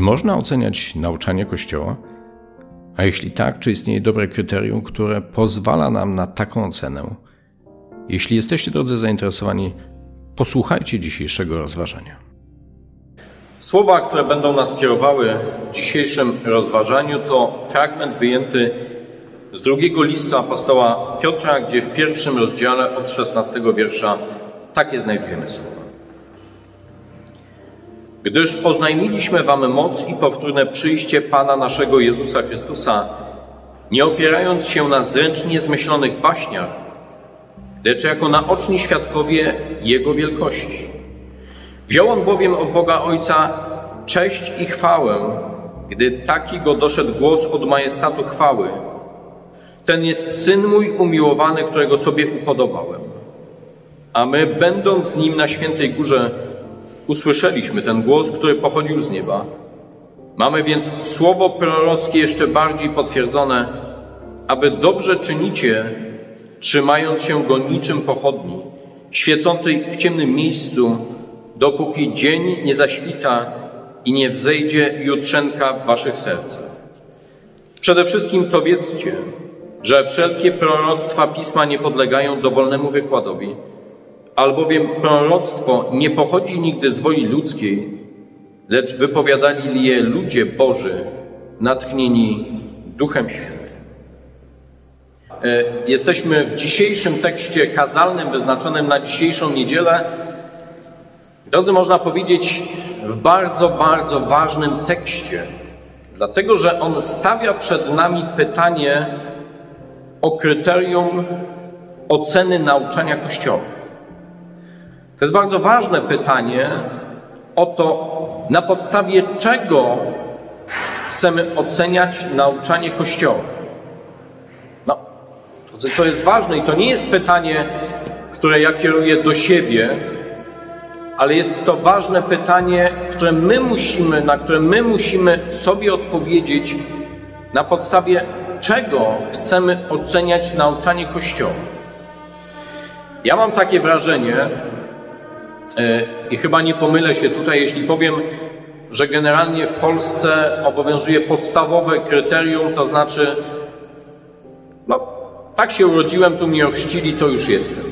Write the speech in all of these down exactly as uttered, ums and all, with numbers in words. Czy można oceniać nauczanie Kościoła? A jeśli tak, czy istnieje dobre kryterium, które pozwala nam na taką ocenę? Jeśli jesteście, drodzy, zainteresowani, posłuchajcie dzisiejszego rozważania. Słowa, które będą nas kierowały w dzisiejszym rozważaniu, to fragment wyjęty z drugiego listu apostoła Piotra, gdzie w pierwszym rozdziale od szesnastego wiersza takie znajdujemy słowa. Gdyż oznajmiliśmy wam moc i powtórne przyjście Pana naszego Jezusa Chrystusa, nie opierając się na zręcznie zmyślonych baśniach, lecz jako naoczni świadkowie Jego wielkości. Wziął on bowiem od Boga Ojca cześć i chwałę, gdy taki go doszedł głos od majestatu chwały. Ten jest Syn mój umiłowany, którego sobie upodobałem. A my, będąc z Nim na Świętej Górze, usłyszeliśmy ten głos, który pochodził z nieba. Mamy więc słowo prorockie jeszcze bardziej potwierdzone, aby dobrze czynicie, trzymając się go niczym pochodni, świecącej w ciemnym miejscu, dopóki dzień nie zaświta i nie wzejdzie jutrzenka w waszych sercach. Przede wszystkim to wiedzcie, że wszelkie proroctwa Pisma nie podlegają dowolnemu wykładowi, albowiem proroctwo nie pochodzi nigdy z woli ludzkiej, lecz wypowiadali je ludzie Boży, natchnieni Duchem Świętym. Jesteśmy w dzisiejszym tekście kazalnym, wyznaczonym na dzisiejszą niedzielę. Drodzy, można powiedzieć, w bardzo, bardzo ważnym tekście, dlatego że on stawia przed nami pytanie o kryterium oceny nauczania Kościoła. To jest bardzo ważne pytanie o to, na podstawie czego chcemy oceniać nauczanie Kościoła. No, to jest ważne i to nie jest pytanie, które ja kieruję do siebie, ale jest to ważne pytanie, które my musimy, na które my musimy sobie odpowiedzieć, na podstawie czego chcemy oceniać nauczanie Kościoła. Ja mam takie wrażenie, i chyba nie pomylę się tutaj, jeśli powiem, że generalnie w Polsce obowiązuje podstawowe kryterium, to znaczy, no, tak się urodziłem, tu mnie ochrzcili, to już jestem.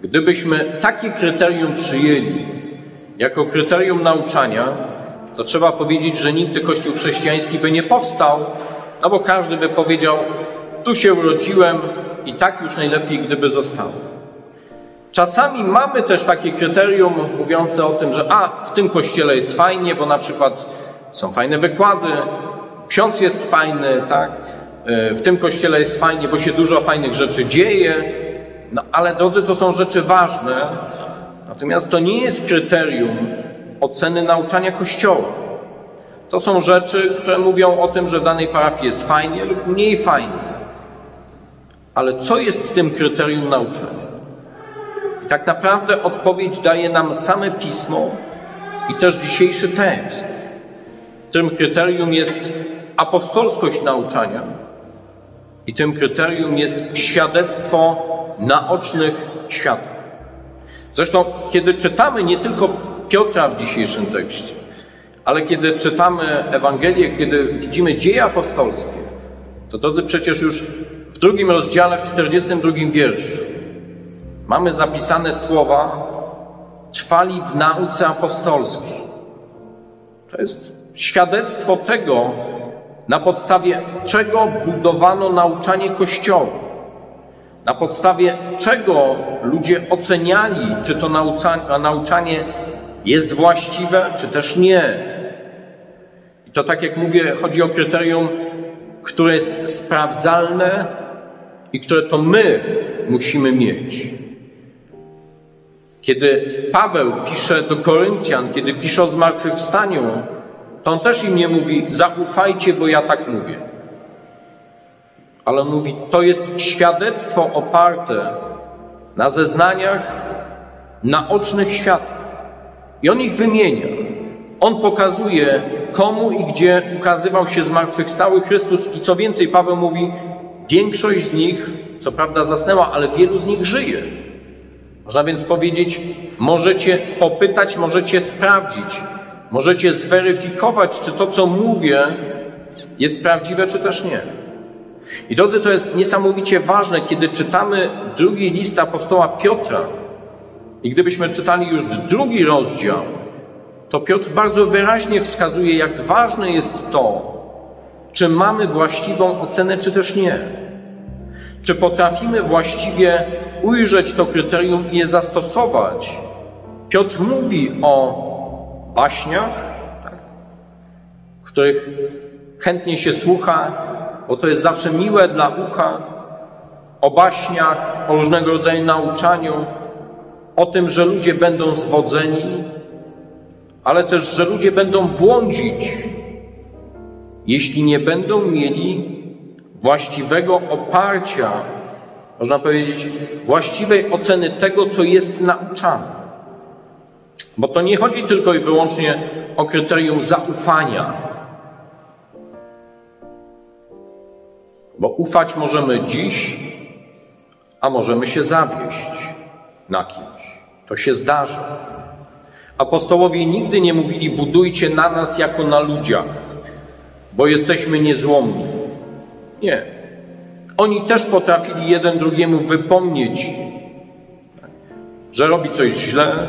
Gdybyśmy takie kryterium przyjęli jako kryterium nauczania, to trzeba powiedzieć, że nigdy Kościół chrześcijański by nie powstał, no bo każdy by powiedział, tu się urodziłem i tak już najlepiej, gdyby został. Czasami mamy też takie kryterium mówiące o tym, że a, w tym kościele jest fajnie, bo na przykład są fajne wykłady, ksiądz jest fajny, tak? W tym kościele jest fajnie, bo się dużo fajnych rzeczy dzieje. No ale, drodzy, to są rzeczy ważne, natomiast to nie jest kryterium oceny nauczania Kościoła. To są rzeczy, które mówią o tym, że w danej parafii jest fajnie lub mniej fajnie. Ale co jest tym kryterium nauczania? I tak naprawdę odpowiedź daje nam same Pismo i też dzisiejszy tekst. Tym kryterium jest apostolskość nauczania i tym kryterium jest świadectwo naocznych świadków. Zresztą, kiedy czytamy nie tylko Piotra w dzisiejszym tekście, ale kiedy czytamy Ewangelię, kiedy widzimy dzieje apostolskie, to, drodzy, przecież już w drugim rozdziale, w czterdziestym drugim wierszu, mamy zapisane słowa: trwali w nauce apostolskiej. To jest świadectwo tego, na podstawie czego budowano nauczanie Kościoła, na podstawie czego ludzie oceniali, czy to nauczanie jest właściwe, czy też nie. I to, tak jak mówię, chodzi o kryterium, które jest sprawdzalne i które to my musimy mieć. Kiedy Paweł pisze do Koryntian, kiedy pisze o zmartwychwstaniu, to on też im nie mówi: zaufajcie, bo ja tak mówię. Ale on mówi, to jest świadectwo oparte na zeznaniach naocznych świadków. I on ich wymienia. On pokazuje, komu i gdzie ukazywał się zmartwychwstały Chrystus. I co więcej, Paweł mówi, większość z nich, co prawda zasnęła, ale wielu z nich żyje. Można więc powiedzieć, możecie popytać, możecie sprawdzić, Możecie zweryfikować, czy to, co mówię, jest prawdziwe, czy też nie. I drodzy, to jest niesamowicie ważne, kiedy czytamy drugi list apostoła Piotra. I gdybyśmy czytali już drugi rozdział, to Piotr bardzo wyraźnie wskazuje, jak ważne jest to, czy mamy właściwą ocenę, czy też nie. Czy potrafimy właściwie ujrzeć to kryterium i je zastosować. Piotr mówi o baśniach, których chętnie się słucha, bo to jest zawsze miłe dla ucha, o baśniach, o różnego rodzaju nauczaniu, o tym, że ludzie będą zwodzeni, ale też, że ludzie będą błądzić, jeśli nie będą mieli właściwego oparcia, można powiedzieć, właściwej oceny tego, co jest nauczane. Bo to nie chodzi tylko i wyłącznie o kryterium zaufania. Bo ufać możemy dziś, a możemy się zawieść na kimś. To się zdarzy. Apostołowie nigdy nie mówili: budujcie na nas jako na ludziach, bo jesteśmy niezłomni. Nie. Oni też potrafili jeden drugiemu wypomnieć, że robi coś źle.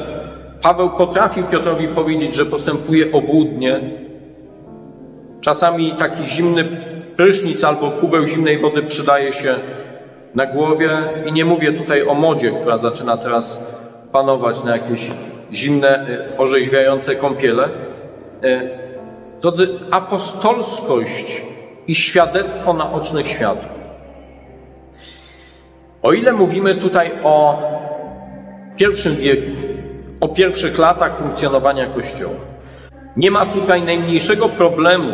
Paweł potrafił Piotrowi powiedzieć, że postępuje obłudnie. Czasami taki zimny prysznic albo kubeł zimnej wody przydaje się na głowie. I nie mówię tutaj o modzie, która zaczyna teraz panować na jakieś zimne, orzeźwiające kąpiele. Drodzy, apostolskość i świadectwo naocznych świadków. O ile mówimy tutaj o pierwszym wieku, o pierwszych latach funkcjonowania Kościoła, nie ma tutaj najmniejszego problemu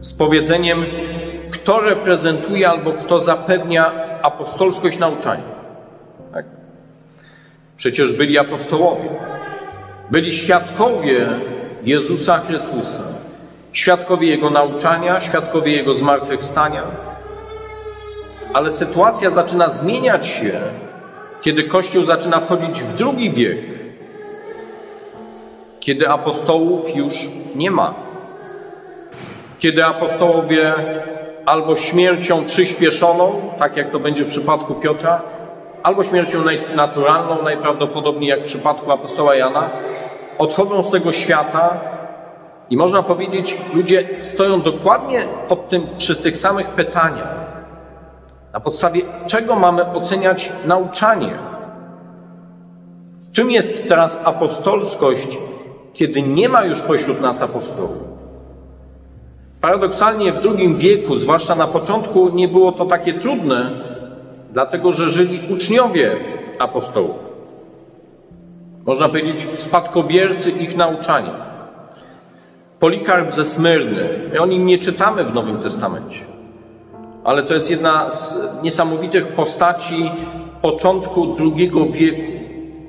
z powiedzeniem, kto reprezentuje albo kto zapewnia apostolskość nauczania. Tak? Przecież byli apostołowie, byli świadkowie Jezusa Chrystusa, świadkowie Jego nauczania, świadkowie Jego zmartwychwstania. Ale sytuacja zaczyna zmieniać się, kiedy Kościół zaczyna wchodzić w drugi wiek, kiedy apostołów już nie ma, kiedy apostołowie albo śmiercią przyspieszoną, tak jak to będzie w przypadku Piotra, albo śmiercią naturalną, najprawdopodobniej jak w przypadku apostoła Jana, odchodzą z tego świata i można powiedzieć, ludzie stoją dokładnie pod tym, przy tych samych pytaniach. Na podstawie czego mamy oceniać nauczanie? Czym jest teraz apostolskość, kiedy nie ma już pośród nas apostołów? Paradoksalnie w drugim wieku, zwłaszcza na początku, nie było to takie trudne, dlatego że żyli uczniowie apostołów. Można powiedzieć, spadkobiercy ich nauczania. Polikarp ze Smyrny. My o nim nie czytamy w Nowym Testamencie. Ale to jest jedna z niesamowitych postaci początku drugiego wieku.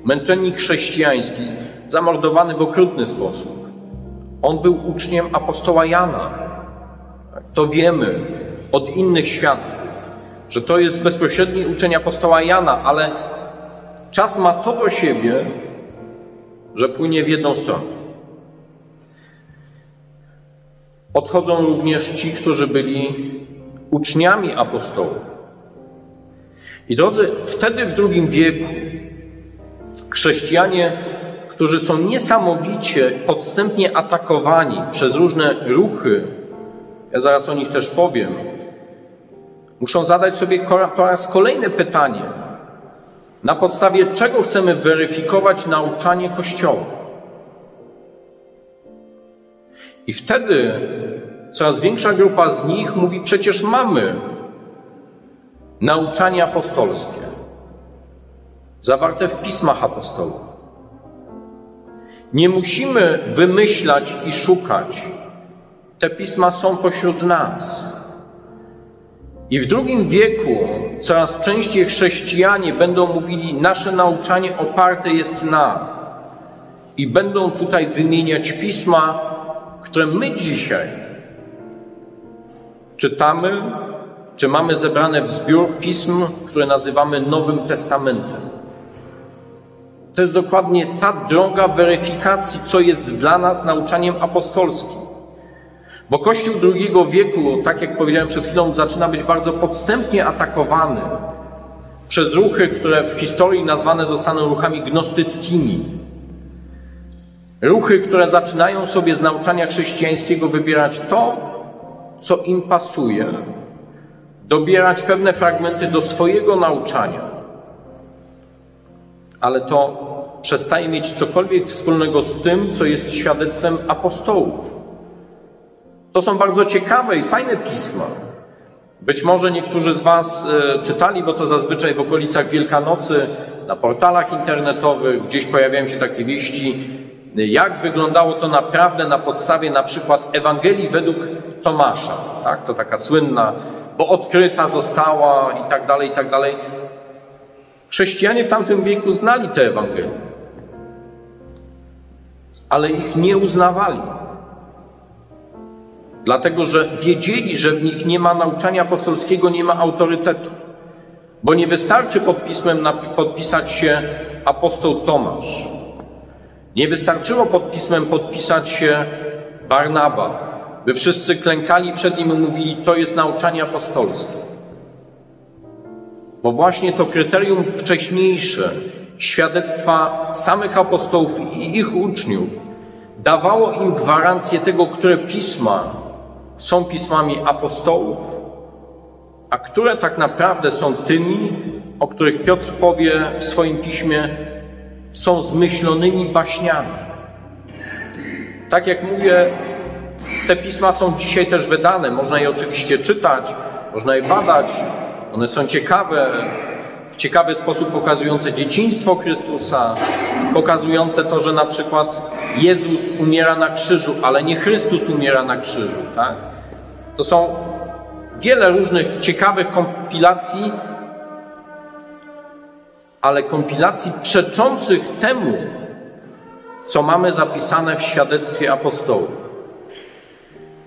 Męczennik chrześcijański, zamordowany w okrutny sposób. On był uczniem apostoła Jana. To wiemy od innych świadków, że to jest bezpośredni uczeń apostoła Jana, ale czas ma to do siebie, że płynie w jedną stronę. Odchodzą również ci, którzy byli uczniami apostołów. I drodzy, wtedy w drugim wieku chrześcijanie, którzy są niesamowicie podstępnie atakowani przez różne ruchy, ja zaraz o nich też powiem, muszą zadać sobie po raz kolejny pytanie, na podstawie czego chcemy weryfikować nauczanie Kościoła. I wtedy coraz większa grupa z nich mówi, przecież mamy nauczanie apostolskie zawarte w pismach apostołów. Nie musimy wymyślać i szukać. Te pisma są pośród nas. I w drugim wieku coraz częściej chrześcijanie będą mówili, nasze nauczanie oparte jest na. I będą tutaj wymieniać pisma, które my dzisiaj czytamy, czy mamy zebrane w zbiór pism, które nazywamy Nowym Testamentem. To jest dokładnie ta droga weryfikacji, co jest dla nas nauczaniem apostolskim. Bo Kościół drugiego wieku, tak jak powiedziałem przed chwilą, zaczyna być bardzo podstępnie atakowany przez ruchy, które w historii nazwane zostaną ruchami gnostyckimi. Ruchy, które zaczynają sobie z nauczania chrześcijańskiego wybierać to, co im pasuje, dobierać pewne fragmenty do swojego nauczania. Ale to przestaje mieć cokolwiek wspólnego z tym, co jest świadectwem apostołów. To są bardzo ciekawe i fajne pisma. Być może niektórzy z Was czytali, bo to zazwyczaj w okolicach Wielkanocy, na portalach internetowych, gdzieś pojawiają się takie wieści, jak wyglądało to naprawdę na podstawie na przykład Ewangelii według Tomasza. Tak? To taka słynna, bo odkryta została i tak dalej, i tak dalej. Chrześcijanie w tamtym wieku znali te Ewangelie, ale ich nie uznawali. Dlatego, że wiedzieli, że w nich nie ma nauczania apostolskiego, nie ma autorytetu. Bo nie wystarczy pod pismem podpisać się apostoł Tomasz. Nie wystarczyło pod pismem podpisać się Barnaba, by wszyscy klękali przed nim i mówili, to jest nauczanie apostolskie. Bo właśnie to kryterium wcześniejsze, świadectwa samych apostołów i ich uczniów, dawało im gwarancję tego, które pisma są pismami apostołów, a które tak naprawdę są tymi, o których Piotr powie w swoim piśmie, są zmyślonymi baśniami. Tak jak mówię, te pisma są dzisiaj też wydane. Można je oczywiście czytać, można je badać. One są ciekawe, w ciekawy sposób pokazujące dzieciństwo Chrystusa, pokazujące to, że na przykład Jezus umiera na krzyżu, ale nie Chrystus umiera na krzyżu. Tak? To są wiele różnych ciekawych kompilacji, ale kompilacji przeczących temu, co mamy zapisane w świadectwie apostołów.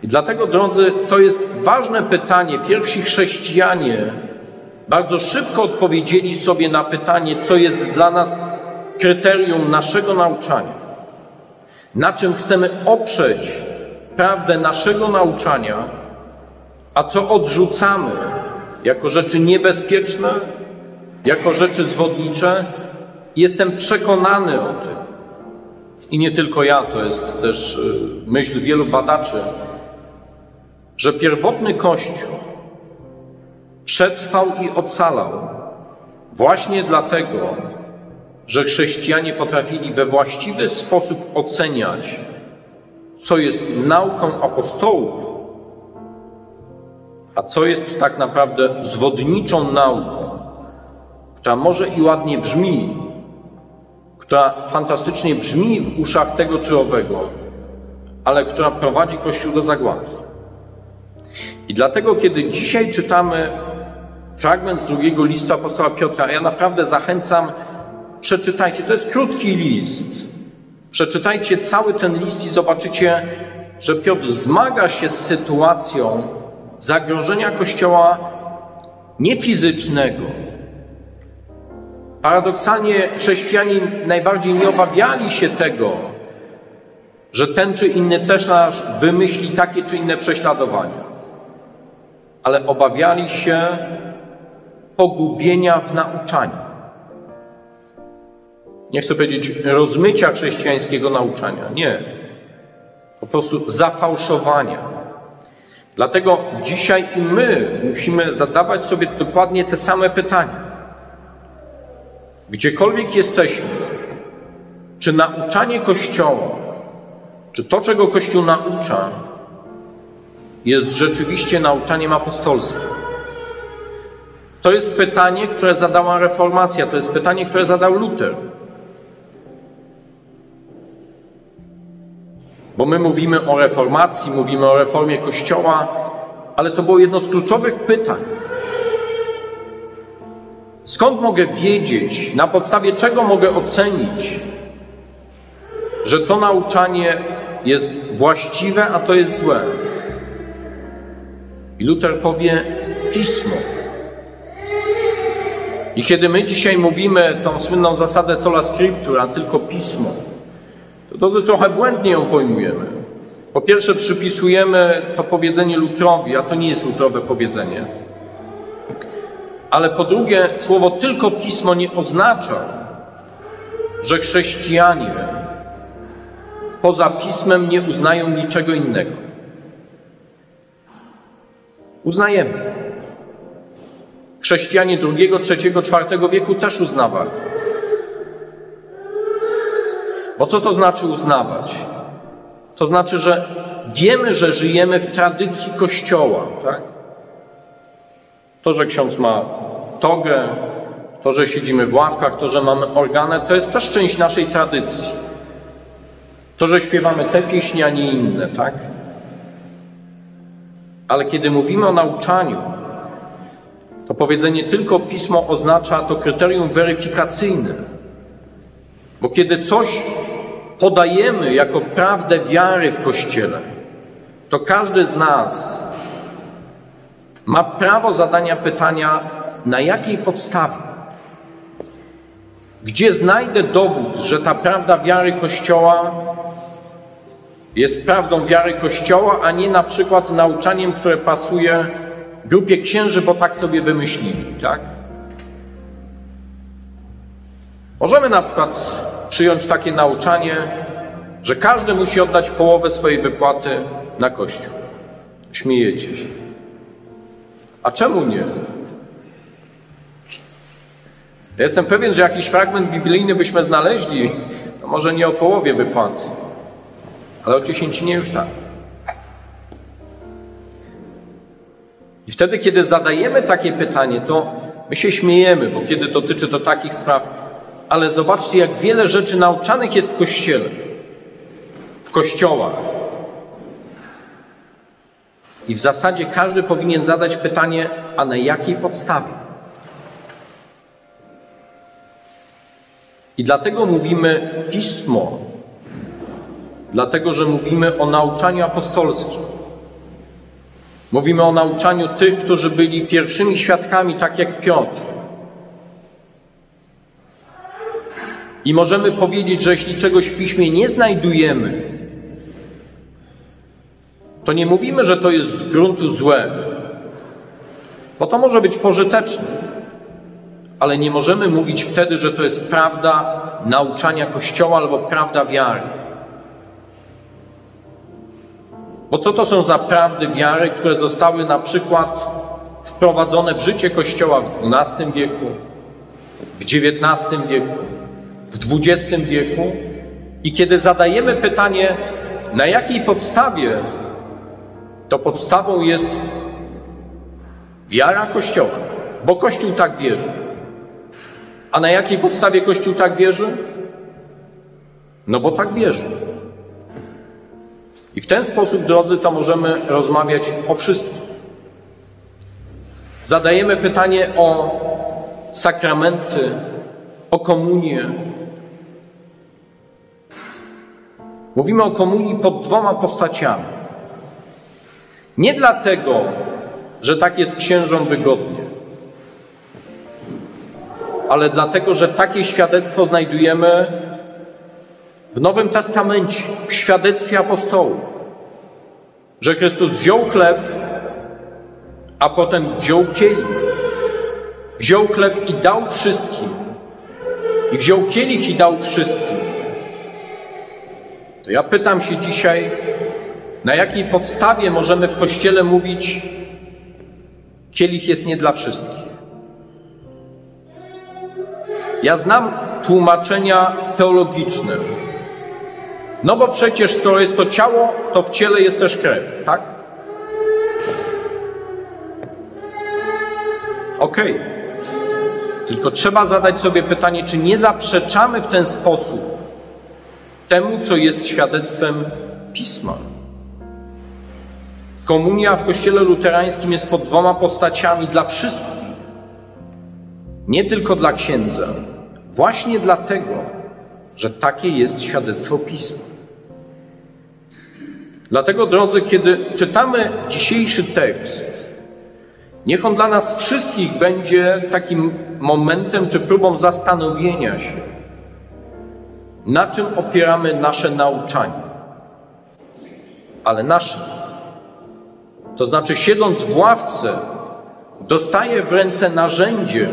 I dlatego, drodzy, to jest ważne pytanie. Pierwsi chrześcijanie bardzo szybko odpowiedzieli sobie na pytanie, co jest dla nas kryterium naszego nauczania. Na czym chcemy oprzeć prawdę naszego nauczania, a co odrzucamy jako rzeczy niebezpieczne, jako rzeczy zwodnicze. Jestem przekonany o tym. I nie tylko ja, to jest też myśl wielu badaczy, że pierwotny Kościół przetrwał i ocalał właśnie dlatego, że chrześcijanie potrafili we właściwy sposób oceniać, co jest nauką apostołów, a co jest tak naprawdę zwodniczą nauką, która może i ładnie brzmi, która fantastycznie brzmi w uszach tego czy owego, ale która prowadzi Kościół do zagłady. I dlatego, kiedy dzisiaj czytamy fragment z drugiego listu apostoła Piotra, ja naprawdę zachęcam, przeczytajcie, to jest krótki list, przeczytajcie cały ten list i zobaczycie, że Piotr zmaga się z sytuacją zagrożenia Kościoła niefizycznego. Paradoksalnie chrześcijanie najbardziej nie obawiali się tego, że ten czy inny cesarz wymyśli takie czy inne prześladowania. Ale obawiali się pogubienia w nauczaniu. Nie chcę powiedzieć rozmycia chrześcijańskiego nauczania. Nie. Po prostu zafałszowania. Dlatego dzisiaj i my musimy zadawać sobie dokładnie te same pytania. Gdziekolwiek jesteśmy, czy nauczanie Kościoła, czy to, czego Kościół naucza, jest rzeczywiście nauczaniem apostolskim? To jest pytanie, które zadała reformacja, to jest pytanie, które zadał Luter. Bo my mówimy o reformacji, mówimy o reformie Kościoła, ale to było jedno z kluczowych pytań. Skąd mogę wiedzieć, na podstawie czego mogę ocenić, że to nauczanie jest właściwe, a to jest złe? I Luter powie, Pismo. I kiedy my dzisiaj mówimy tą słynną zasadę sola scriptura, tylko pismo, to to trochę błędnie ją pojmujemy. Po pierwsze przypisujemy to powiedzenie Lutrowi, a to nie jest lutrowe powiedzenie. Ale po drugie słowo tylko pismo nie oznacza, że chrześcijanie poza pismem nie uznają niczego innego. Uznajemy. Chrześcijanie drugiego, trzeciego, czwartego wieku też uznawali. Bo co to znaczy uznawać? To znaczy, że wiemy, że żyjemy w tradycji Kościoła, tak? To, że ksiądz ma togę, to, że siedzimy w ławkach, to, że mamy organę, to jest też część naszej tradycji. To, że śpiewamy te pieśni, a nie inne, tak? Ale kiedy mówimy o nauczaniu, to powiedzenie tylko pismo oznacza to kryterium weryfikacyjne. Bo kiedy coś podajemy jako prawdę wiary w Kościele, to każdy z nas ma prawo zadania pytania, na jakiej podstawie? Gdzie znajdę dowód, że ta prawda wiary Kościoła jest prawdą wiary Kościoła, a nie na przykład nauczaniem, które pasuje grupie księży, bo tak sobie wymyślili, tak? Możemy na przykład przyjąć takie nauczanie, że każdy musi oddać połowę swojej wypłaty na Kościół. Śmiejecie się. A czemu nie? Ja jestem pewien, że jakiś fragment biblijny byśmy znaleźli, no może nie o połowie wypłaty, ale o dziesięcinie już tak. I wtedy, kiedy zadajemy takie pytanie, to my się śmiejemy, bo kiedy dotyczy to takich spraw, ale zobaczcie, jak wiele rzeczy nauczanych jest w Kościele, w kościołach. I w zasadzie każdy powinien zadać pytanie, a na jakiej podstawie? I dlatego mówimy pismo, dlatego, że mówimy o nauczaniu apostolskim. Mówimy o nauczaniu tych, którzy byli pierwszymi świadkami, tak jak Piotr. I możemy powiedzieć, że jeśli czegoś w Piśmie nie znajdujemy, to nie mówimy, że to jest z gruntu złe, bo to może być pożyteczne, ale nie możemy mówić wtedy, że to jest prawda nauczania Kościoła albo prawda wiary. Bo co to są za prawdy wiary, które zostały na przykład wprowadzone w życie Kościoła w dwunastym wieku, w dziewiętnastym wieku, w dwudziestym wieku i kiedy zadajemy pytanie, na jakiej podstawie, to podstawą jest wiara Kościoła, bo Kościół tak wierzy. A na jakiej podstawie Kościół tak wierzy? No bo tak wierzy. I w ten sposób, drodzy, to możemy rozmawiać o wszystkim. Zadajemy pytanie o sakramenty, o komunię. Mówimy o komunii pod dwoma postaciami. Nie dlatego, że tak jest księżom wygodnie, ale dlatego, że takie świadectwo znajdujemy w Nowym Testamencie, w świadectwie apostołów, że Chrystus wziął chleb, a potem wziął kielich. Wziął chleb i dał wszystkim. I wziął kielich i dał wszystkim. To ja pytam się dzisiaj, na jakiej podstawie możemy w Kościele mówić, kielich jest nie dla wszystkich. Ja znam tłumaczenia teologiczne. No bo przecież skoro jest to ciało, to w ciele jest też krew, tak? Okej. Tylko trzeba zadać sobie pytanie, czy nie zaprzeczamy w ten sposób temu, co jest świadectwem Pisma. Komunia w Kościele luterańskim jest pod dwoma postaciami dla wszystkich. Nie tylko dla księdza. Właśnie dlatego, że takie jest świadectwo Pisma. Dlatego, drodzy, kiedy czytamy dzisiejszy tekst, Niech on dla nas wszystkich będzie takim momentem czy próbą zastanowienia się, na czym opieramy nasze nauczanie. Ale nasze. To znaczy, siedząc w ławce, dostaję w ręce narzędzie,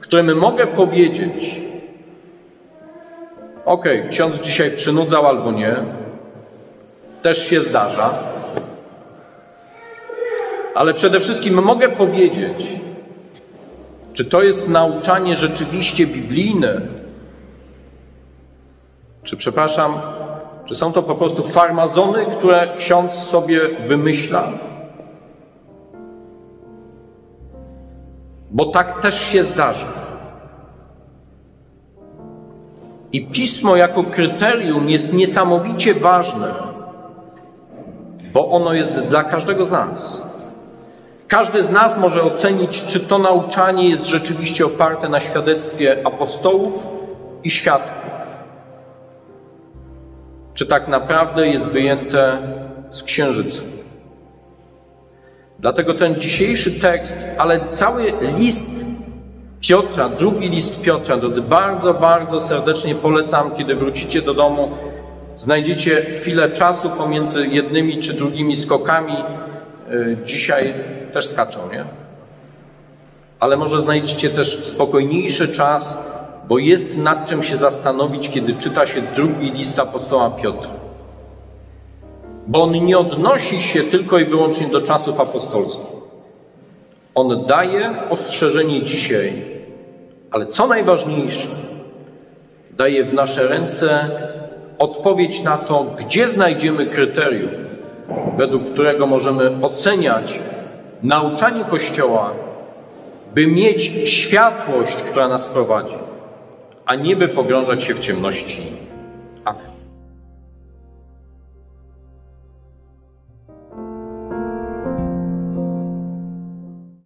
którym mogę powiedzieć: okej, okay, ksiądz dzisiaj przynudzał albo nie, też się zdarza, ale przede wszystkim mogę powiedzieć, czy to jest nauczanie rzeczywiście biblijne, czy, przepraszam, czy są to po prostu farmazony, które ksiądz sobie wymyśla? Bo tak też się zdarza. I Pismo jako kryterium jest niesamowicie ważne, bo ono jest dla każdego z nas. Każdy z nas może ocenić, czy to nauczanie jest rzeczywiście oparte na świadectwie apostołów i świadków. Czy tak naprawdę jest wyjęte z księżyca. Dlatego ten dzisiejszy tekst, ale cały list Piotra, drugi list Piotra, drodzy, bardzo, bardzo serdecznie polecam, kiedy wrócicie do domu, znajdziecie chwilę czasu pomiędzy jednymi czy drugimi skokami. Dzisiaj też skaczą, nie? Ale może znajdziecie też spokojniejszy czas, bo jest nad czym się zastanowić, kiedy czyta się drugi list apostoła Piotra. Bo on nie odnosi się tylko i wyłącznie do czasów apostolskich. On daje ostrzeżenie dzisiaj, ale co najważniejsze, daje w nasze ręce odpowiedź na to, gdzie znajdziemy kryterium, według którego możemy oceniać nauczanie Kościoła, by mieć światłość, która nas prowadzi, a nie by pogrążać się w ciemności. Amen.